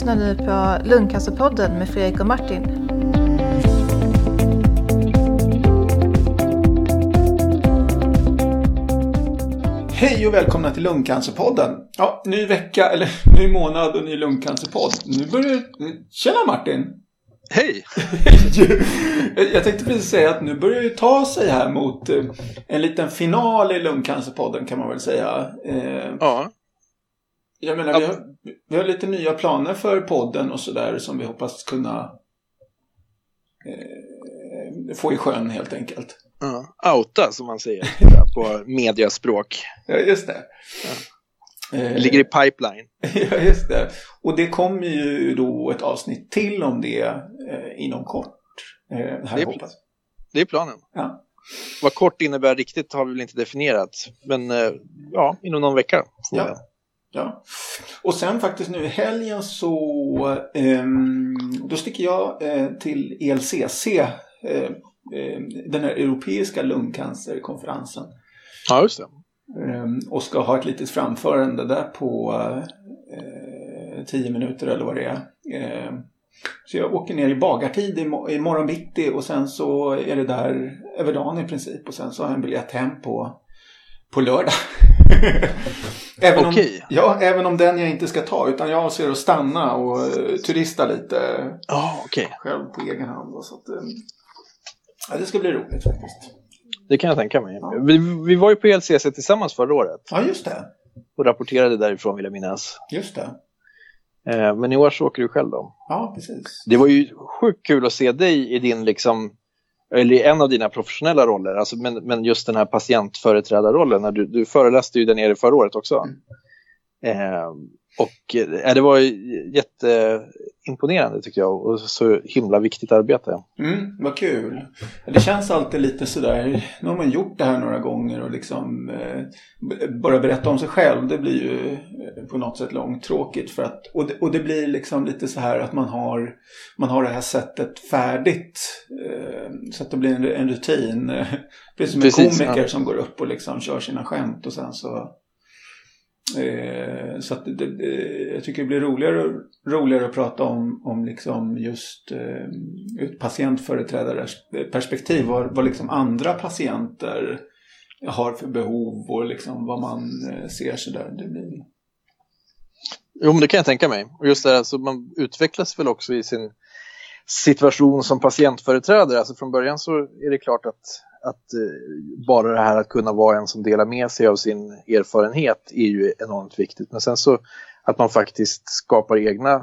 lyssnar nu på Lungcancerpodden med Fredrik och Martin. Hej och välkomna till Lungcancerpodden. Ja, ny vecka, eller ny månad och ny Lungcancerpodd. Nu börjar... Tjena Martin! Hej! Jag tänkte precis säga att nu börjar ju ta sig här mot en liten final i Lungcancerpodden kan man väl säga. Ja. Jag menar, vi har lite nya planer för podden och sådär som vi hoppas kunna få i sjön helt enkelt. Ja, outa som man säger på mediaspråk. Ja, just det. Ja. Ligger i pipeline. Ja, just det. Och det kommer ju då ett avsnitt till om det inom kort. Det är planen. Ja. Vad kort innebär riktigt har vi väl inte definierat. Men ja, inom någon vecka. Ja, och sen faktiskt nu i helgen så då sticker jag till ELCC, den här europeiska lungcancerkonferensen. Ja, just det. Och ska ha ett litet framförande där på 10 minuter eller vad det är. Så jag åker ner i bagartid imorgon bitti och sen så är det där över dagen i princip. Och sen så har jag en biljett hem på lördag. även om den jag inte ska ta, utan jag avser att stanna och turista lite själv på egen hand. Så att, ja, det ska bli roligt faktiskt. Det kan jag tänka mig. Ja. Vi var ju på LCC tillsammans förra året. Ja, just det. Och rapporterade därifrån, vill jag minnas. Just det. Men i år så åker du själv då. Ja, precis. Det var ju sjukt kul att se dig i din liksom... eller i en av dina professionella roller, alltså, men just den här patientföreträdarrollen när du föreläste ju där nere förra året också. Och det var jätteimponerande tycker jag, och så himla viktigt arbete. Vad kul. Det känns alltid lite sådär, nu har man gjort det här några gånger och liksom bara berätta om sig själv, det blir ju på något sätt långtråkigt för att, och det blir liksom lite så här att man har det här sättet färdigt så att det blir en rutin. Precis som en komiker som går upp och liksom kör sina skämt och sen så... Så att jag tycker det blir roligare att prata om liksom just patientföreträdare perspektiv, vad liksom andra patienter har för behov och liksom vad man ser så där. Det blir... Jo, men det kan jag tänka mig. Och just det här, så man utvecklas väl också i sin situation som patientföreträdare. Alltså från början så är det klart att bara det här att kunna vara en som delar med sig av sin erfarenhet är ju enormt viktigt. Men sen så att man faktiskt skapar egna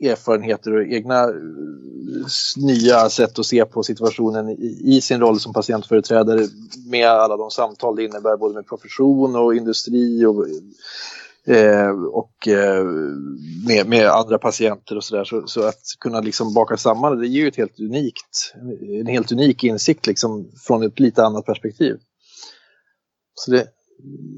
erfarenheter och egna nya sätt att se på situationen i sin roll som patientföreträdare med alla de samtal det innebär både med profession och industri och med andra patienter och sådär, så att kunna liksom baka samman det ger ju en helt unik insikt liksom från ett lite annat perspektiv, så det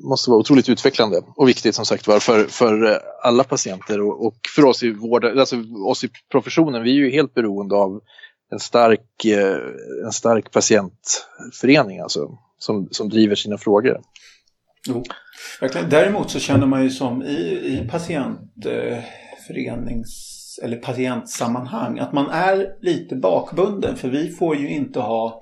måste vara otroligt utvecklande och viktigt som sagt var för alla patienter och för oss i vården, alltså oss i professionen, vi är ju helt beroende av en stark patientförening alltså som driver sina frågor. Jo, verkligen. Däremot så känner man ju som i patientförenings eller patientsammanhang att man är lite bakbunden, för vi får ju inte ha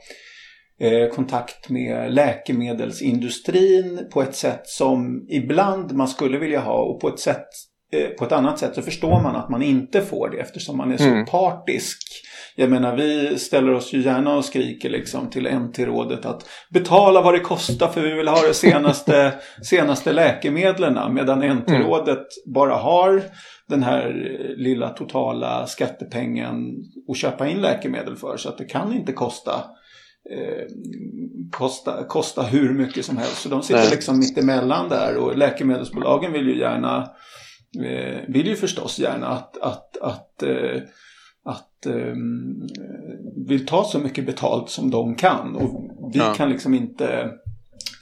kontakt med läkemedelsindustrin på ett sätt som ibland man skulle vilja ha, och på ett annat sätt så förstår man att man inte får det eftersom man är så partisk. Jag menar, vi ställer oss ju gärna och skriker liksom till NT-rådet att betala vad det kostar för vi vill ha de senaste läkemedlen, medan NT-rådet bara har den här lilla totala skattepengen att köpa in läkemedel för, så att det kan inte kosta hur mycket som helst. Så de sitter liksom mitt emellan där, och läkemedelsbolagen vill ju förstås gärna att vill ta så mycket betalt som de kan, och vi kan liksom inte,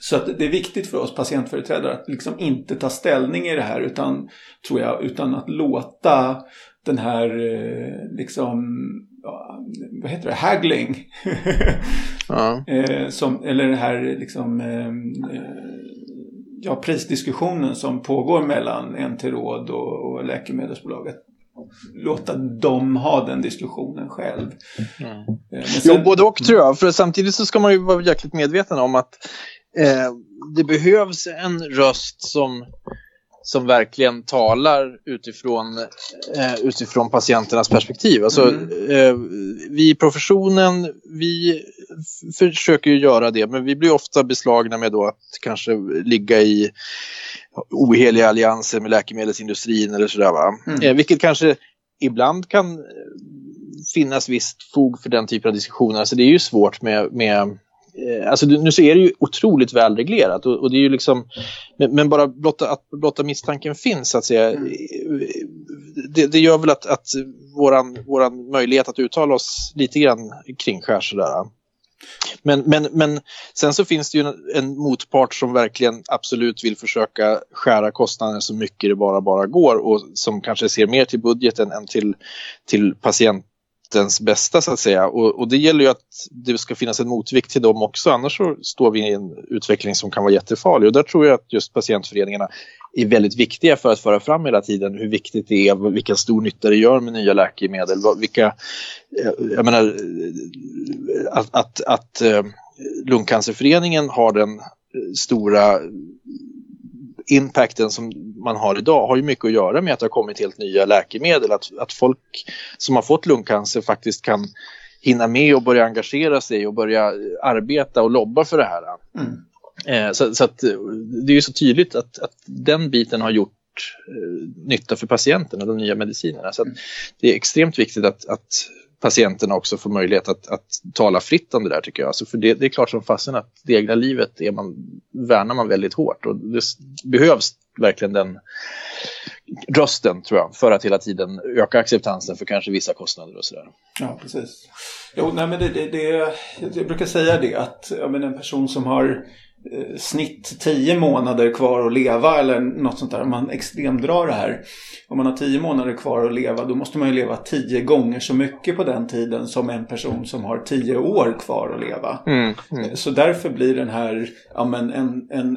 så att det är viktigt för oss patientföreträdare att liksom inte ta ställning i det här, utan tror jag, utan att låta den här liksom, vad heter det, haggling eller det här liksom prisdiskussionen som pågår mellan NT-råd och läkemedelsbolaget. låta dem ha den diskussionen själv. Mm. Men sen... Jo, både och tror jag. För samtidigt så ska man ju vara jäkligt medveten om att det behövs en röst som verkligen talar utifrån patienternas perspektiv. Alltså, vi i professionen, vi försöker ju göra det, men vi blir ofta beslagna med då att kanske ligga i oheliga allianser med läkemedelsindustrin eller sådär, va? Vilket kanske ibland kan finnas visst fog för den typen av diskussioner. Alltså, det är ju svårt med alltså, nu så är det ju otroligt välreglerat och det är ju liksom, men bara blotta misstanken finns så att säga, det gör väl att våran möjlighet att uttala oss lite grann kringskär sådär. Men sen så finns det ju en motpart som verkligen absolut vill försöka skära kostnader så mycket det bara går, och som kanske ser mer till budgeten än till patient ens bästa så att säga, och det gäller ju att det ska finnas en motvikt till dem också, annars så står vi i en utveckling som kan vara jättefarlig, och där tror jag att just patientföreningarna är väldigt viktiga för att föra fram hela tiden hur viktigt det är, vilken stor nytta det gör med nya läkemedel, vilka, jag menar att Lungcancerföreningen har den stora impacten som man har idag har ju mycket att göra med att det har kommit helt nya läkemedel, att folk som har fått lungcancer faktiskt kan hinna med och börja engagera sig och börja arbeta och lobba för det här. Så att det är ju så tydligt att den biten har gjort nytta för patienterna, de nya medicinerna, så att det är extremt viktigt att patienterna också får möjlighet att tala fritt om det där, tycker jag. Alltså, för det är klart som fasen att det egna livet värnar man väldigt hårt, och det behövs verkligen den rösten, tror jag, för att hela tiden öka acceptansen för kanske vissa kostnader och sådär. Ja, precis. Jo, nej, men jag brukar säga det att en person som har snitt 10 månader kvar att leva eller något sånt där, om man extremt drar det här, om man har 10 månader kvar att leva, då måste man ju leva 10 gånger så mycket på den tiden som en person som har 10 år kvar att leva. Så därför blir den här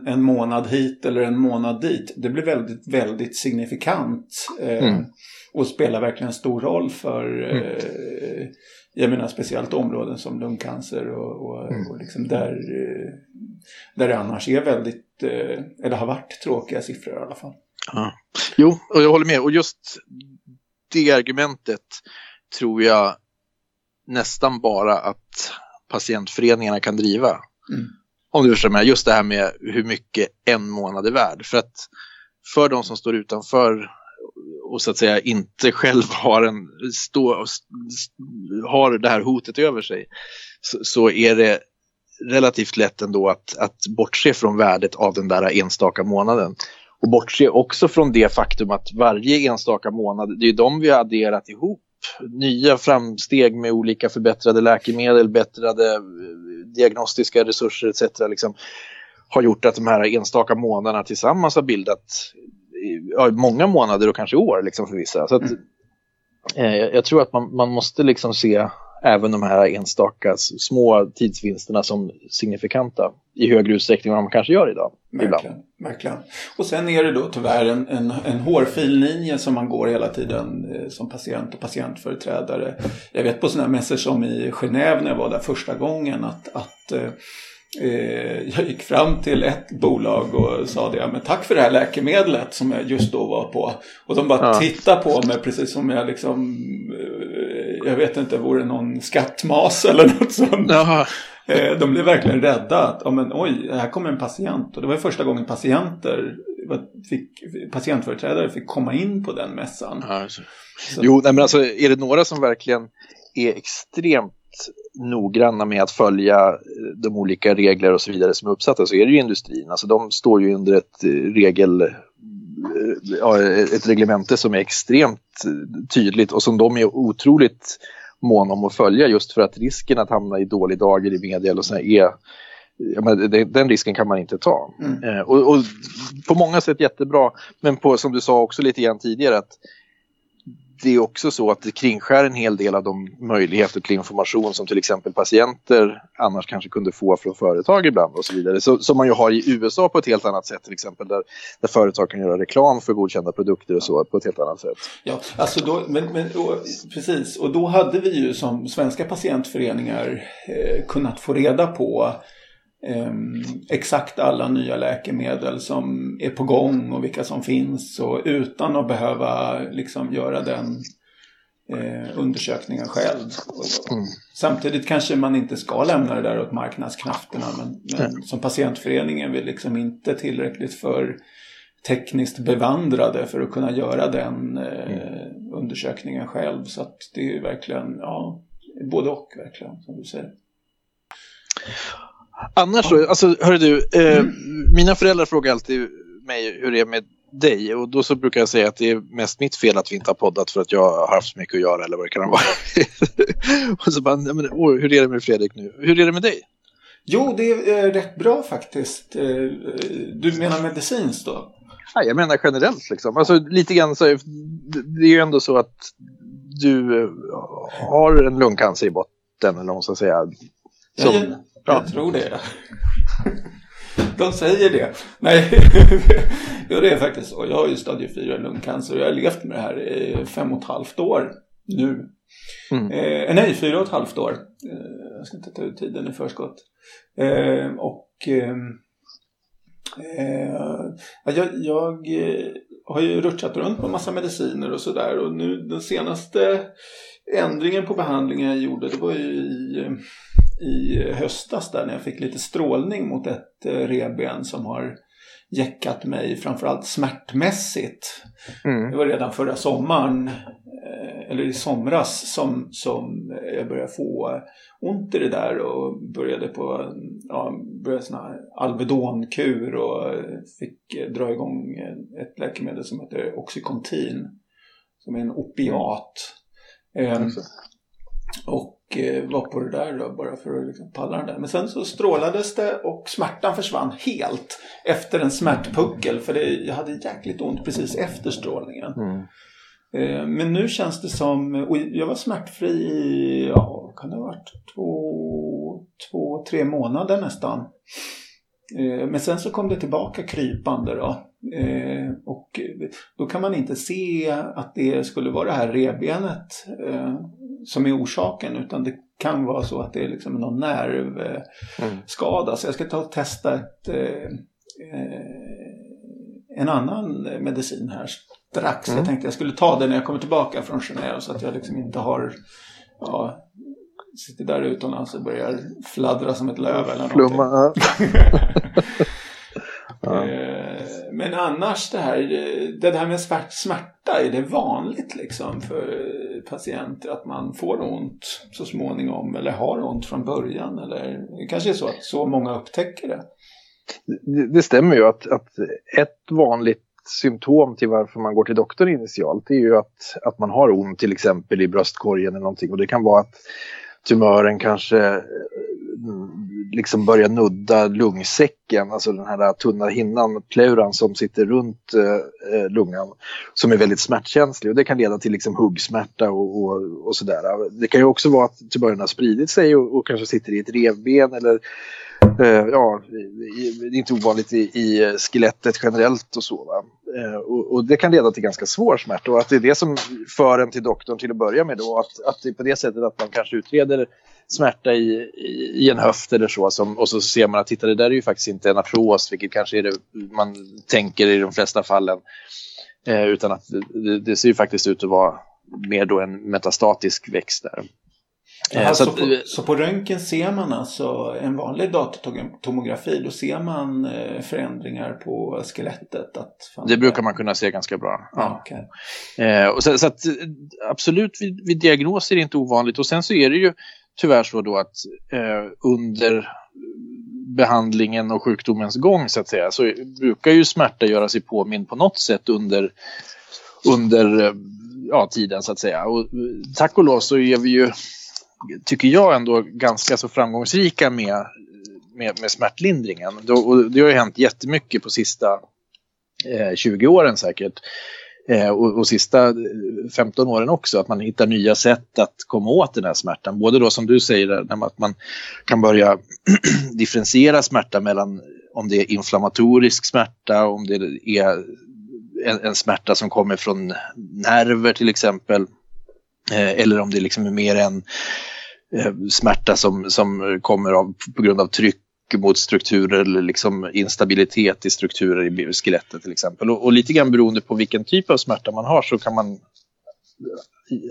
en månad hit eller en månad dit, det blir väldigt, väldigt signifikant och spelar verkligen stor roll för speciellt områden som lungcancer och liksom där det annars är väldigt, eller har varit, tråkiga siffror i alla fall. Ja. Jo, och jag håller med. Och just det argumentet tror jag nästan bara att patientföreningarna kan driva. Om du förstår mig, just det här med hur mycket en månad är värd. För att för de som står utanför och så att säga inte själv har det här hotet över sig, så är det relativt lätt ändå att bortse från värdet av den där enstaka månaden. Och bortse också från det faktum att varje enstaka månad, det är de vi har adderat ihop. Nya framsteg med olika förbättrade läkemedel, bättrade diagnostiska resurser etc. liksom, har gjort att de här enstaka månaderna tillsammans har bildat många månader och kanske år liksom, för vissa. Så att, jag tror att man måste liksom se även de här enstaka små tidsvinsterna som signifikanta i högre utsträckning än vad man kanske gör idag. Verkligen. Och sen är det då tyvärr en hårfin linje som man går hela tiden som patient och patientföreträdare. Jag vet på sådana här mässor som i Genève när jag var där första gången jag gick fram till ett bolag och sa det, men tack för det här läkemedlet som jag just då var på, och de bara tittade på mig precis som jag liksom, jag vet inte, vore någon skattmas eller något sånt. De blev verkligen rädda att oj, här kommer en patient, och det var första gången patientföreträdare fick komma in på den mässan. Jo, nej, men alltså, är det några som verkligen är extremt noggranna med att följa de olika regler och så vidare som är uppsatta, så är det ju industrin. Alltså, de står ju under ett reglemente som är extremt tydligt och som de är otroligt mån om att följa, just för att risken att hamna i dålig dager i media eller sådär är, den risken kan man inte ta. Och på många sätt jättebra, men som du sa också lite grann tidigare, att det är också så att det kringskär en hel del av de möjligheter till information som till exempel patienter annars kanske kunde få från företag ibland och så vidare. Som man ju har i USA på ett helt annat sätt till exempel, där företag kan göra reklam för godkända produkter och så på ett helt annat sätt. Ja, alltså då, precis. Och då hade vi ju som svenska patientföreningar kunnat få reda på exakt alla nya läkemedel som är på gång och vilka som finns, och utan att behöva liksom göra den undersökningen själv. Samtidigt kanske man inte ska lämna det där åt marknadskrafterna, men som patientföreningen vi liksom inte tillräckligt för tekniskt bevandrade för att kunna göra den undersökningen själv, så att det är ju verkligen både och verkligen som du säger. Annars så, alltså hör du, mina föräldrar frågar alltid mig hur det är med dig, och då så brukar jag säga att det är mest mitt fel att vi inte har poddat för att jag har haft så mycket att göra eller vad det kan vara. Och så bara, hur är det med Fredrik nu? Hur är det med dig? Jo, det är rätt bra faktiskt. Du menar medicins då? Nej, jag menar generellt liksom. Alltså lite grann så, det är ju ändå så att du har en lungcancer i botten eller något så att säga. Jag tror det. De säger det. Nej, det är faktiskt så. Jag har ju stadie 4 lungcancer och jag har levt med det här i 5,5 år nu. Nej, 4,5 år. Jag ska inte ta ut tiden i förskott. Jag har ju rutschat runt på massa mediciner och sådär. Och nu den senaste ändringen på behandlingen jag gjorde, det var ju i höstas där när jag fick lite strålning mot ett revben som har jäckat mig framförallt smärtmässigt. Det var redan förra sommaren eller i somras som jag började få ont i det där och började på såna Alvedon-kur och fick dra igång ett läkemedel som heter OxyContin som är en opiat. Och var på det där då, bara för att liksom palla den där. Men sen så strålades det och smärtan försvann helt efter en smärtpuckel. För jag hade jäkligt ont precis efter strålningen. Men nu känns det som, och jag var smärtfri i, kan det ha varit 2-3 månader nästan. Men sen så kom det tillbaka krypande då. Och då kan man inte se att det skulle vara det här revbenet som är orsaken, utan det kan vara så att det är liksom någon nervskada. Så jag ska ta och testa en annan medicin här strax. Jag tänkte jag skulle ta den när jag kommer tillbaka från Genève, så att jag liksom inte har sitter där utomlands och börjar fladdra som ett löv eller någonting. Men annars det här med smärta, är det vanligt liksom för patienter att man får ont så småningom eller har ont från början, eller det kanske är så att så många upptäcker det? Det stämmer ju att ett vanligt symptom till varför man går till doktorn initialt är ju att man har ont till exempel i bröstkorgen eller någonting, och det kan vara att tumören kanske liksom börja nudda lungsäcken, alltså den här tunna hinnan, pleuran som sitter runt lungan, som är väldigt smärtkänslig, och det kan leda till liksom huggsmärta och sådär. Det kan ju också vara att tumören har spridit sig och kanske sitter i ett revben eller det är inte ovanligt i skelettet generellt och så va. Och det kan leda till ganska svår smärta, och att det är det som för en till doktorn till att börja med då, att det är på det sättet att man kanske utreder smärta i en höft eller så, och så ser man att titta, det där är ju faktiskt inte en artros, vilket kanske är det man tänker i de flesta fallen, utan att det ser ju faktiskt ut att vara mer då en metastatisk växt där. Alltså så på röntgen ser man alltså en vanlig datortomografi, då ser man förändringar på skelettet. Det brukar man kunna se ganska bra. Ja. Okay. Och så att, absolut, vid diagnos är det inte ovanligt, och sen så är det ju tyvärr så då att under behandlingen och sjukdomens gång så att säga, så brukar ju smärta göra sig påminn på något sätt under tiden så att säga, och tack och lov så är vi ju, tycker jag, ändå ganska så framgångsrika med smärtlindringen. Och det har ju hänt jättemycket på sista 20 åren säkert. och sista 15 åren också, att man hittar nya sätt att komma åt den här smärtan. Både då som du säger, att man kan börja differentiera smärta mellan om det är inflammatorisk smärta, om det är en smärta som kommer från nerver till exempel, eller om det liksom är mer en smärta som kommer av på grund av tryck mot strukturer eller liksom instabilitet i strukturer i skelettet till exempel. Och lite grann beroende på vilken typ av smärta man har så kan man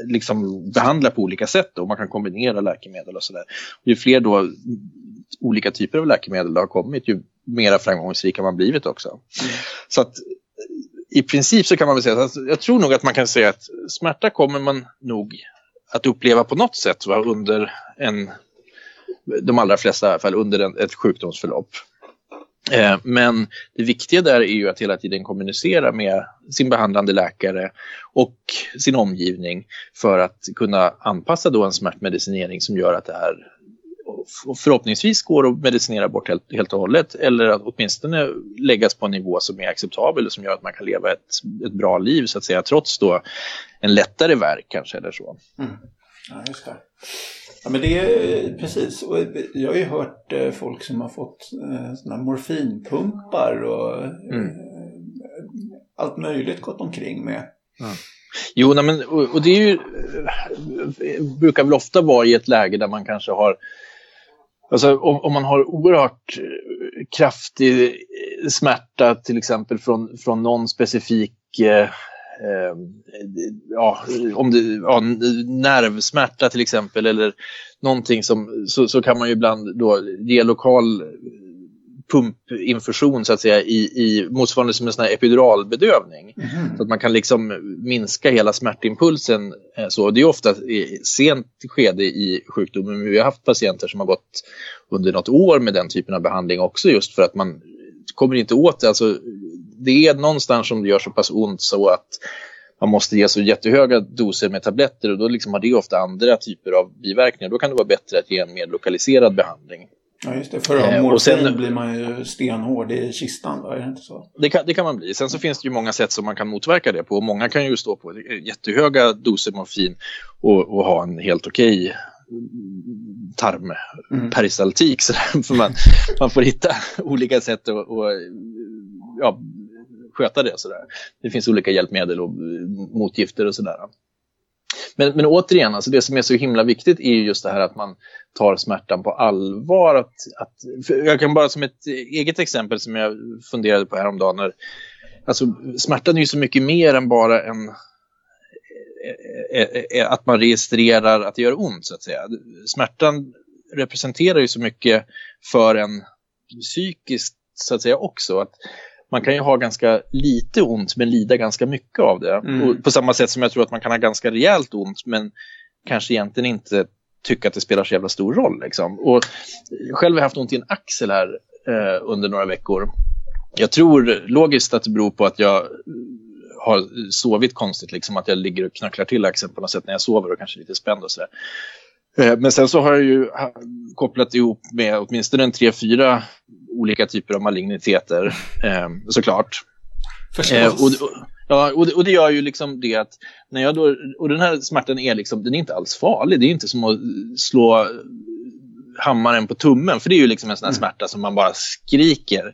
liksom behandla på olika sätt då. Man kan kombinera läkemedel och sådär. Ju fler då olika typer av läkemedel har kommit, ju mera framgångsrik har man blivit också. Mm. Så att i princip så kan man väl säga, jag tror nog att man kan säga att smärta kommer man nog att uppleva på något sätt, va, under de allra flesta i alla fall under ett sjukdomsförlopp. Men det viktiga där är ju att hela tiden kommunicera med sin behandlande läkare och sin omgivning för att kunna anpassa då en smärtmedicinering som gör att det här förhoppningsvis går att medicinera bort helt och hållet, eller att åtminstone läggas på en nivå som är acceptabel och som gör att man kan leva ett bra liv så att säga, trots då en lättare värk kanske eller så. Mm. Ja, just det. Ja, men det är precis. Och jag har ju hört folk som har fått såna morfinpumpar och allt möjligt gått omkring med. Mm. Jo, nej, men, och det är ju, brukar väl ofta vara i ett läge där man kanske har, alltså om man har oerhört kraftig smärta till exempel från någon specifik nervsmärta till exempel eller någonting som så kan man ju ibland då ge lokal pumpinfusion så att säga i motsvarande som en sån här epiduralbedövning. Mm. Så att man kan liksom minska hela smärtimpulsen. Så det är ofta sent skede i sjukdomen, men vi har haft patienter som har gått under något år med den typen av behandling också, just för att man kommer inte åt det. Alltså, det är någonstans som det gör så pass ont så att man måste ge så jättehöga doser med tabletter, och då liksom har det ofta andra typer av biverkningar. Då kan det vara bättre att ge en mer lokaliserad behandling. Ja, just det. För morfin blir man ju stenhård i kistan, va? Är det inte så? Det kan man bli. Sen så finns det ju många sätt som man kan motverka det på. Och många kan ju stå på jättehöga doser morfin och ha en helt okej tarmperistaltik. Mm. För man får hitta olika sätt att sköta det. Sådär. Det finns olika hjälpmedel och motgifter och sådär. Men återigen, alltså det som är så himla viktigt är just det här att man tar smärtan på allvar. Jag kan bara som ett eget exempel som jag funderade på häromdagen. Alltså, smärtan är ju så mycket mer än bara att man registrerar att det gör ont så att säga. Smärtan representerar ju så mycket för en psykiskt så att säga också, att man kan ju ha ganska lite ont men lida ganska mycket av det. Mm. Och på samma sätt som jag tror att man kan ha ganska rejält ont men kanske egentligen inte tycka att det spelar så jävla stor roll. Liksom. Och själv har jag haft ont i en axel här under några veckor. Jag tror logiskt att det beror på att jag har sovit konstigt. Liksom, att jag ligger och knacklar till axeln på något sätt när jag sover och kanske lite spänd och sådär. Men sen så har jag ju kopplat ihop med åtminstone 3-4 olika typer av maligniteter, såklart. Och det gör ju liksom det att när jag då, och den här smärtan är liksom, den är inte alls farlig. Det är inte som att slå hammaren på tummen, för det är ju liksom en sån här smärta som man bara skriker.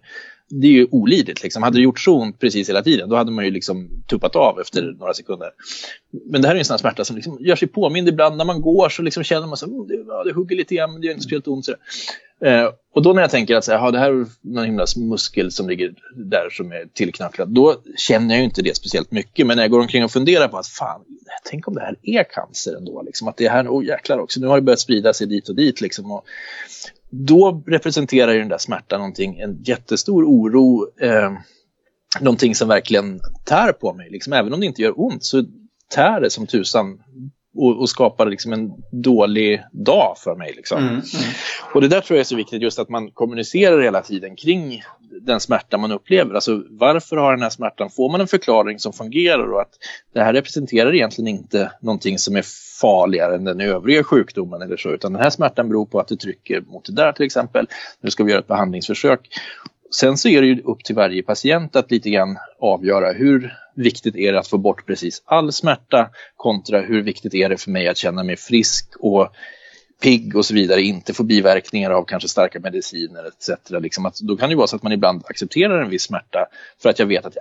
Det är ju olidligt liksom. Hade det gjort så ont precis hela tiden, då hade man ju liksom tuppat av efter några sekunder. Men det här är ju en sån här smärta som liksom gör sig påmind ibland. När man går så liksom känner man så det hugger lite grann, men det gör inte speciellt ont. Och då när jag tänker att så här, det här är någon himla muskel som ligger där som är tillknacklad, då känner jag ju inte det speciellt mycket. Men när jag går omkring och funderar på att fan, tänk om det här är cancer ändå liksom, att det här, jäklar också, nu har det börjat sprida sig dit och dit liksom, och då representerar ju den där smärtan någonting, en jättestor oro, någonting som verkligen tär på mig liksom. Även om det inte gör ont så tär det som tusan och skapar liksom en dålig dag för mig liksom. Och det där tror jag är så viktigt, just att man kommunicerar hela tiden kring den smärta man upplever. Alltså, varför har den här smärtan? Får man en förklaring som fungerar, och att det här representerar egentligen inte någonting som är farligare än den övriga sjukdomen eller så, utan den här smärtan beror på att du trycker mot det där till exempel. Nu ska vi göra ett behandlingsförsök. Sen så är det ju upp till varje patient att lite grann avgöra hur viktigt är det att få bort precis all smärta kontra hur viktigt är det för mig att känna mig frisk och pigg och så vidare, inte få biverkningar av kanske starka mediciner etc. Liksom att, då kan det ju vara så att man ibland accepterar en viss smärta för att jag vet att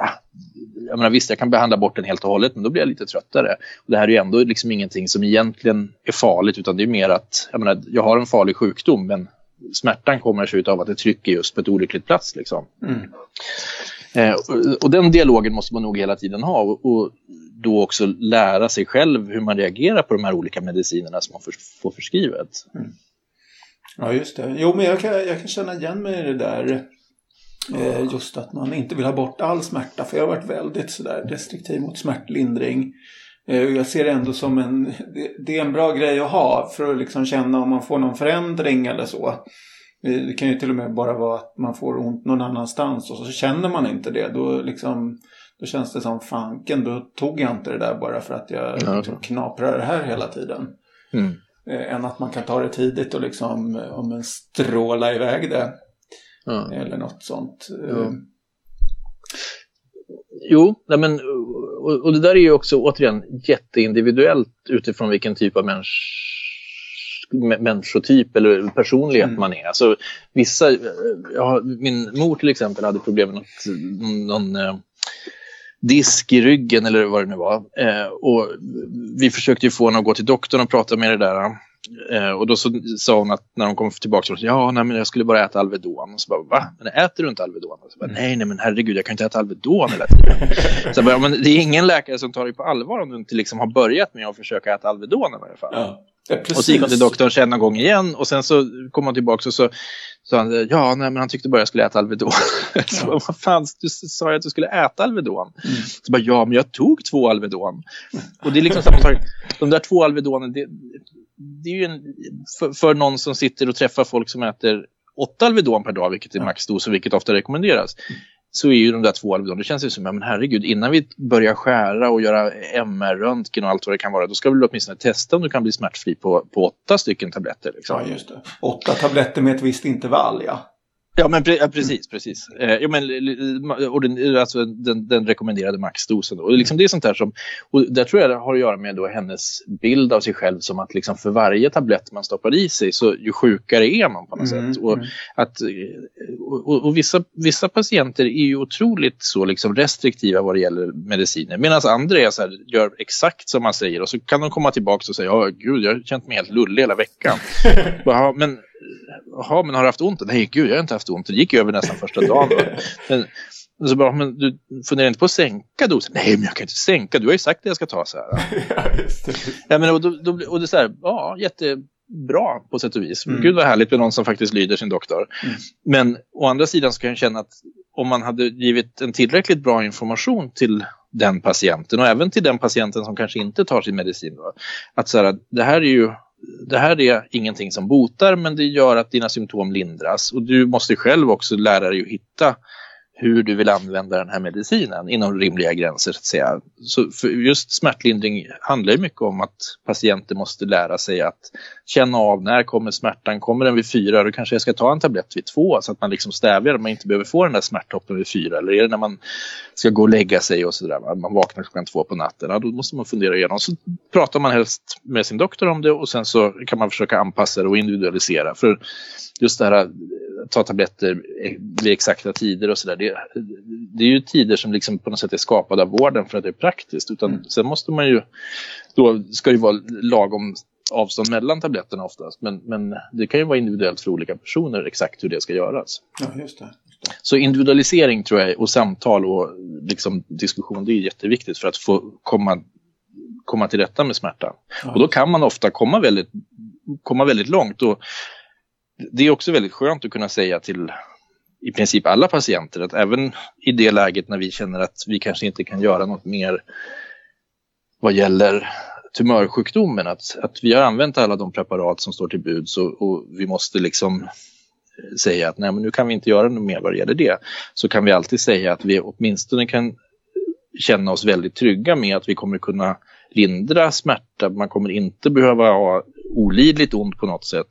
jag menar, visst jag kan behandla bort den helt och hållet men då blir jag lite tröttare. Och det här är ju ändå liksom ingenting som egentligen är farligt utan det är mer att jag, menar, jag har en farlig sjukdom men smärtan kommer sig av att det trycker just på ett olyckligt plats. Liksom. Mm. Och den dialogen måste man nog hela tiden ha och då också lära sig själv hur man reagerar på de här olika medicinerna som man får förskrivet. Mm. Ja just det. Jo men jag kan känna igen mig i det där just att man inte vill ha bort all smärta för jag har varit väldigt sådär restriktiv mot smärtlindring. Jag ser det ändå som det är en bra grej att ha för att liksom känna om man får någon förändring eller så. Det kan ju till och med bara vara att man får ont någon annanstans och så känner man inte det. Då känns det som fanken, då tog jag inte det där bara för att jag knaprar det här hela tiden. Mm. Än att man kan ta det tidigt och liksom om en stråla iväg det. Mm. Eller något sånt. Mm. Jo, nej men, och det där är ju också återigen jätteindividuellt utifrån vilken typ av människotyp eller personlighet man är. Alltså, vissa, min mor till exempel hade problem med någon disk i ryggen eller vad det nu var. Och vi försökte ju få henne att gå till doktorn och prata med det där. Och då så sa hon att när hon kom tillbaka så men jag skulle bara äta Alvedon. Och så bara, va? Men äter du inte Alvedon? Och så bara, nej men herregud, jag kan inte äta Alvedon hela tiden. Så bara, men det är ingen läkare som tar dig på allvar om du inte liksom har börjat med att försöka äta Alvedon i alla fall. Ja. Ja, och så gick hon till doktorn sen någon gång igen och sen så kom hon tillbaka och så sa han, han tyckte bara jag skulle äta Alvedon. Så bara, vad fan, du sa ju att du skulle äta Alvedon. Mm. Så bara, men jag tog 2 Alvedon. Och det är liksom samma sak, de där 2 Alvedonen, det är ju för någon som sitter och träffar folk som äter 8 Alvedon per dag, vilket är maxdos och vilket ofta rekommenderas. Så är ju de där 2 Alvedon, det känns ju som, men herregud, innan vi börjar skära och göra MR-röntgen och allt vad det kan vara, då ska vi åtminstone testa om du kan bli smärtfri på 8 stycken tabletter. Liksom. Ja, just det. 8 tabletter med ett visst intervall, ja. Ja, men precis. Alltså den rekommenderade maxdosen. Och liksom det är sånt där som, och där tror jag det har att göra med då hennes bild av sig själv som att liksom för varje tablett man stoppar i sig så ju sjukare är man på något sätt. Och vissa patienter är ju otroligt så liksom restriktiva vad det gäller mediciner. Medan andra är så här, gör exakt som man säger och så kan de komma tillbaka och säga, gud jag har känt mig helt lullig hela veckan. Men har du haft ont? Nej gud, jag har inte haft ont. Det gick över nästan första dagen. Men så bara, men du funderar inte på att sänka dosen? Nej, men jag kan inte sänka. Du har ju sagt att jag ska ta så här. Ja, just det. Ja, men och det är så här, jättebra på sätt och vis. Mm. Gud vad härligt med någon som faktiskt lyder sin doktor. Mm. Men å andra sidan så kan jag känna att om man hade givit en tillräckligt bra information till den patienten och även till den patienten som kanske inte tar sin medicin. Då, att så här, det här är ingenting som botar, men det gör att dina symptom lindras. Och du måste själv också lära dig att hitta hur du vill använda den här medicinen inom rimliga gränser, så att säga. Så för just smärtlindring handlar ju mycket om att patienter måste lära sig att känna av när kommer smärtan. Kommer den vid 4, då kanske jag ska ta en tablett vid 2 så att man liksom stävjar att man inte behöver få den där smärttoppen vid 4. Eller är det när man ska gå och lägga sig och sådär, man vaknar klockan 2 på natten. Då måste man fundera igenom. Så pratar man helst med sin doktor om det och sen så kan man försöka anpassa det och individualisera. För just det här ta tabletter vid exakta tider och sådär. Det är ju tider som liksom på något sätt är skapade av vården för att det är praktiskt. Utan sen måste man ju, då ska det ju vara lagom avstånd mellan tabletterna oftast. Men det kan ju vara individuellt för olika personer exakt hur det ska göras. Ja, just det. Så individualisering tror jag och samtal och liksom diskussion, det är jätteviktigt för att få komma till rätta med smärtan. Ja. Och då kan man ofta komma väldigt långt och det är också väldigt skönt att kunna säga till i princip alla patienter att även i det läget när vi känner att vi kanske inte kan göra något mer vad gäller tumörsjukdomen, att vi har använt alla de preparat som står till buds och vi måste liksom säga att nej, men nu kan vi inte göra något mer vad det gäller det, så kan vi alltid säga att vi åtminstone kan känna oss väldigt trygga med att vi kommer kunna lindra smärta, man kommer inte behöva ha olidligt ont på något sätt.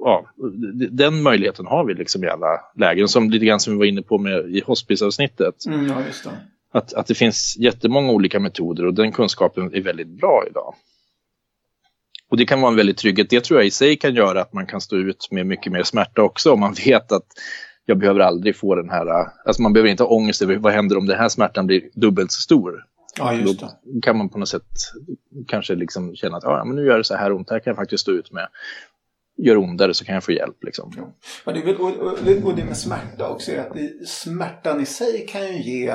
ja, den möjligheten har vi liksom i alla lägen. Som lite grann som vi var inne på med, i hospiceavsnittet. Mm, ja, just det. Att det finns jättemånga olika metoder och den kunskapen är väldigt bra idag. Och det kan vara en väldigt trygghet. Det tror jag i sig kan göra att man kan stå ut med mycket mer smärta också. Om man vet att jag behöver aldrig få den här... Alltså man behöver inte ha ångest över vad händer om den här smärtan blir dubbelt så stor. Ja, just det. Då kan man på något sätt kanske liksom känna att men nu gör det så här ont. Här kan jag faktiskt stå ut med. Gör ondare så kan jag få hjälp. Liksom. Ja. Ja, det är, och det med smärta också. Att smärtan i sig kan ju ge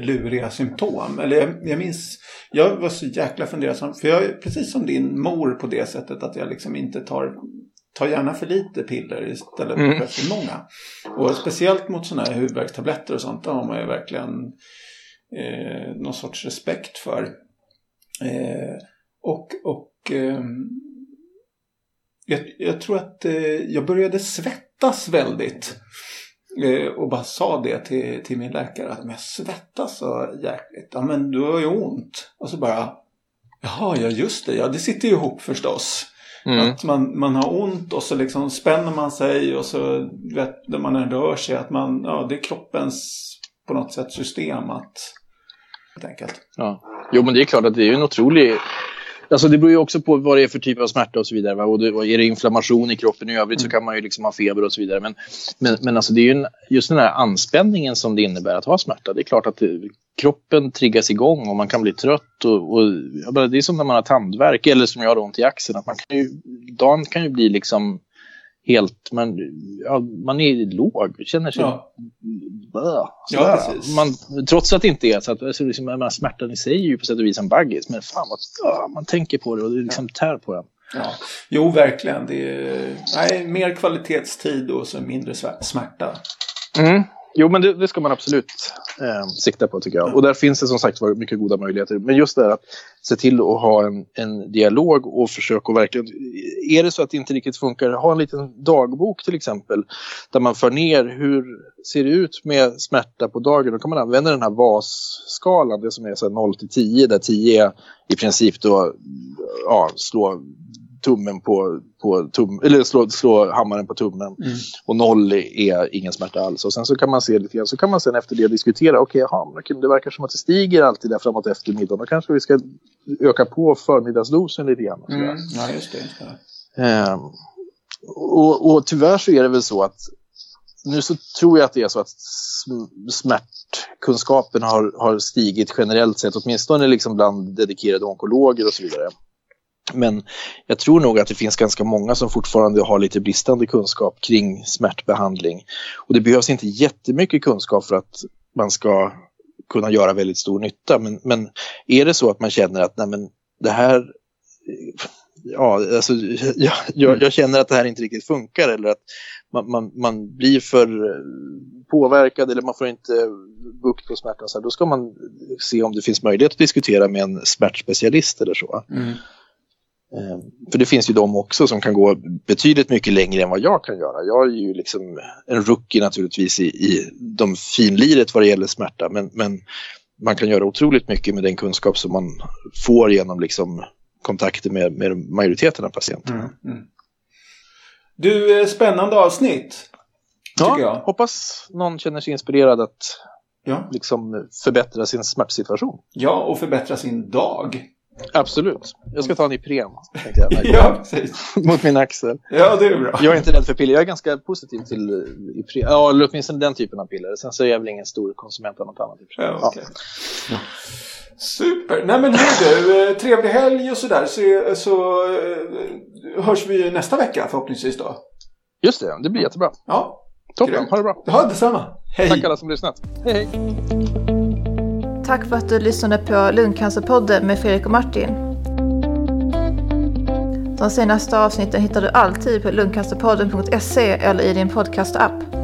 luriga symptom. Eller jag minns, jag var så jäkla fundersam. För jag är precis som din mor på det sättet att jag liksom inte tar gärna för lite piller istället för för många. Och speciellt mot sådana här huvudvärkstabletter och sånt. Där har man ju verkligen någon sorts respekt för. Jag tror att jag började svettas väldigt och bara sa det till min läkare att jag svettas så jäkligt. Ja, men du har ju ont. Och så bara, ja just det. Ja, det sitter ju ihop förstås. Mm. Att man har ont och så liksom spänner man sig och så vet när man rör sig att man, det är kroppens på något sätt system att helt enkelt. Ja. Jo, men det är klart att det är ju en otrolig... Alltså det beror ju också på vad det är för typ av smärta och så vidare. Va? Och är det inflammation i kroppen i övrigt så kan man ju liksom ha feber och så vidare. Men alltså det är ju just den här anspänningen som det innebär att ha smärta. Det är klart att kroppen triggas igång och man kan bli trött. Och det är som när man har tandvärk eller som jag har ont i axeln. Att man dagen kan ju bli liksom helt... man är låg, känner sig... Ja. Trots att det inte är så att liksom, man smärtan i sig är ju på sätt och vis en baggis, men fan vad man tänker på det och det liksom tär på den. Ja. Jo, verkligen. Det är mer kvalitetstid och så mindre smärta. Mm. Jo, men det ska man absolut sikta på tycker jag. Mm. Och där finns det som sagt mycket goda möjligheter. Men just det här att se till att ha en dialog och försöka verkligen... Är det så att det inte riktigt funkar, ha en liten dagbok till exempel. Där man för ner hur ser det ut med smärta på dagen. Då kan man använda den här VAS-skalan, det som är så här 0-10. Där 10 är i princip då slå... tummen eller slå hammaren på tummen och 0 är ingen smärta alls och sen så kan man se lite grann, så kan man sen efter det diskutera det verkar som att det stiger alltid där framåt eftermiddagen, då kanske vi ska öka på förmiddagsdosen lite grann och ja, just det. Och tyvärr så är det väl så att nu så tror jag att det är så att smärtkunskapen har stigit generellt sett, åtminstone liksom bland dedikerade onkologer och så vidare. Men jag tror nog att det finns ganska många som fortfarande har lite bristande kunskap kring smärtbehandling. Och det behövs inte jättemycket kunskap för att man ska kunna göra väldigt stor nytta. Men är det så att man känner att det här... jag känner att det här inte riktigt funkar, eller att man blir för påverkad eller man får inte bukt på smärtan. Så här, då ska man se om det finns möjlighet att diskutera med en smärtspecialist eller så. Mm. För det finns ju de också som kan gå betydligt mycket längre än vad jag kan göra. Jag är ju liksom en rookie naturligtvis i de finliret vad det gäller smärta. Men man kan göra otroligt mycket med den kunskap som man får genom liksom kontakter med majoriteten av patienterna. Du, spännande avsnitt. Ja, hoppas någon känner sig inspirerad att liksom förbättra sin smärtsituation. Ja, och förbättra sin dag. Absolut. Jag ska ta en Ipren, tänkte jag. Ja, precis. Mot min axel. Ja, det är bra. Jag är inte rädd för piller. Jag är ganska positiv till Ipren. Ja, eller åtminstone den typen av piller. Sen så är jag väl ingen stor konsument av något annat. Ja, okay. Ja. Super. Nej, men du, trevlig helg och sådär. Så hörs vi nästa vecka förhoppningsvis då. Just det, det blir jättebra. Ja. Toppen, ha det bra. Ja, detsamma. Hej. Tack alla som lyssnat. Hej, hej. Tack för att du lyssnade på Lungcancerpodden med Fredrik och Martin. De senaste avsnitten hittar du alltid på lungcancerpodden.se eller i din podcast-app.